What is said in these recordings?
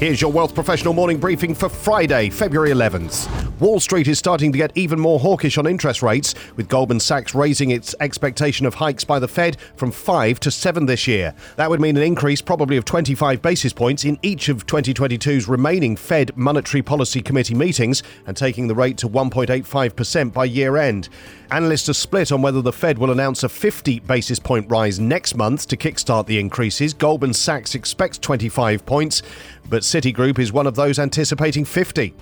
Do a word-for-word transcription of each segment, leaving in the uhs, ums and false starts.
Here's your Wealth Professional morning briefing for Friday, February eleventh. Wall Street is starting to get even more hawkish on interest rates, with Goldman Sachs raising its expectation of hikes by the Fed from five to seven this year. That would mean an increase probably of twenty-five basis points in each of twenty twenty-two's remaining Fed Monetary Policy Committee meetings and taking the rate to one point eight five percent by year end. Analysts are split on whether the Fed will announce a fifty basis point rise next month to kickstart the increases. Goldman Sachs expects twenty-five points, but Citigroup is one of those anticipating fifty.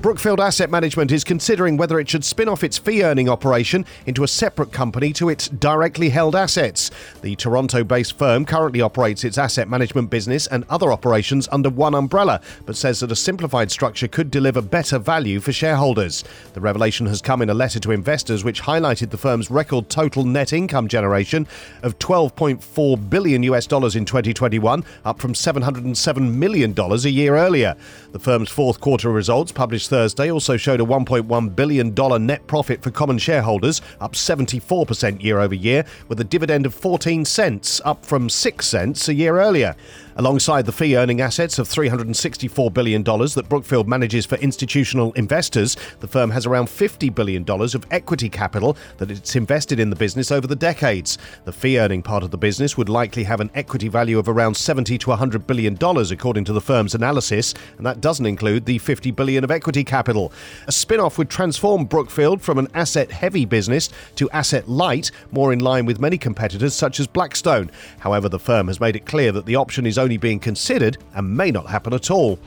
Brookfield Asset Management is considering whether it should spin off its fee-earning operation into a separate company to its directly held assets. The Toronto-based firm currently operates its asset management business and other operations under one umbrella, but says that a simplified structure could deliver better value for shareholders. The revelation has come in a letter to investors which highlighted the firm's record total net income generation of twelve point four billion US dollars in twenty twenty-one, up from seven hundred seven million dollars a year earlier. The firm's fourth quarter results, published Thursday, also showed a one point one billion dollars net profit for common shareholders, up seventy-four percent year over year, with a dividend of fourteen cents, up from six cents a year earlier. Alongside the fee-earning assets of three hundred sixty-four billion dollars that Brookfield manages for institutional investors, the firm has around fifty billion dollars of equity capital that it's invested in the business over the decades. The fee-earning part of the business would likely have an equity value of around seventy to one hundred billion dollars, according to the firm's analysis, and that doesn't include the fifty billion dollars of equity capital. A spin-off would transform Brookfield from an asset-heavy business to asset-light, more in line with many competitors such as Blackstone. However, the firm has made it clear that the option is only being considered and may not happen at all.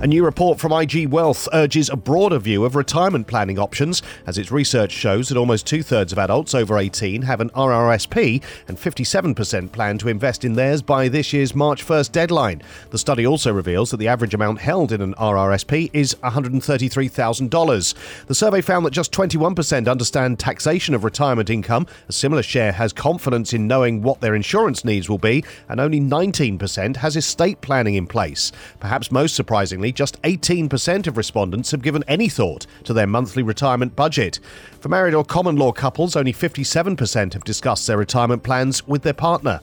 A new report from I G Wealth urges a broader view of retirement planning options, as its research shows that almost two-thirds of adults over eighteen have an R R S P and fifty-seven percent plan to invest in theirs by this year's March first deadline. The study also reveals that the average amount held in an R R S P is one hundred thirty-three thousand dollars. The survey found that just twenty-one percent understand taxation of retirement income, a similar share has confidence in knowing what their insurance needs will be, and only nineteen percent has estate planning in place. Perhaps most surprisingly, just eighteen percent of respondents have given any thought to their monthly retirement budget. For married or common law couples, only fifty-seven percent have discussed their retirement plans with their partner.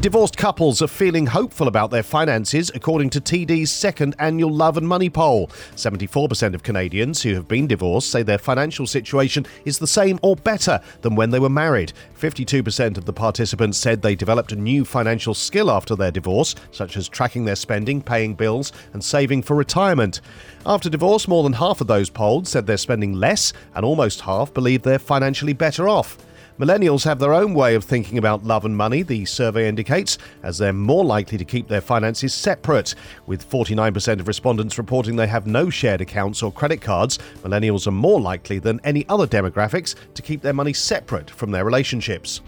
Divorced couples are feeling hopeful about their finances, according to T D's second annual Love and Money poll. seventy-four percent of Canadians who have been divorced say their financial situation is the same or better than when they were married. fifty-two percent of the participants said they developed a new financial skill after their divorce, such as tracking their spending, paying bills, and saving for retirement. After divorce, more than half of those polled said they're spending less, and almost half believe they're financially better off. Millennials have their own way of thinking about love and money, the survey indicates, as they're more likely to keep their finances separate. With forty-nine percent of respondents reporting they have no shared accounts or credit cards, millennials are more likely than any other demographics to keep their money separate from their relationships.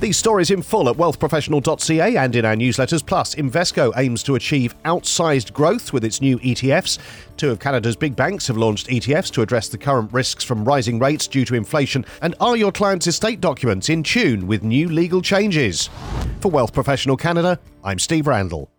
These stories in full at wealth professional dot c a and in our newsletters. Plus, Invesco aims to achieve outsized growth with its new E T Fs. Two of Canada's big banks have launched E T Fs to address the current risks from rising rates due to inflation. And are your clients' estate documents in tune with new legal changes? For Wealth Professional Canada, I'm Steve Randall.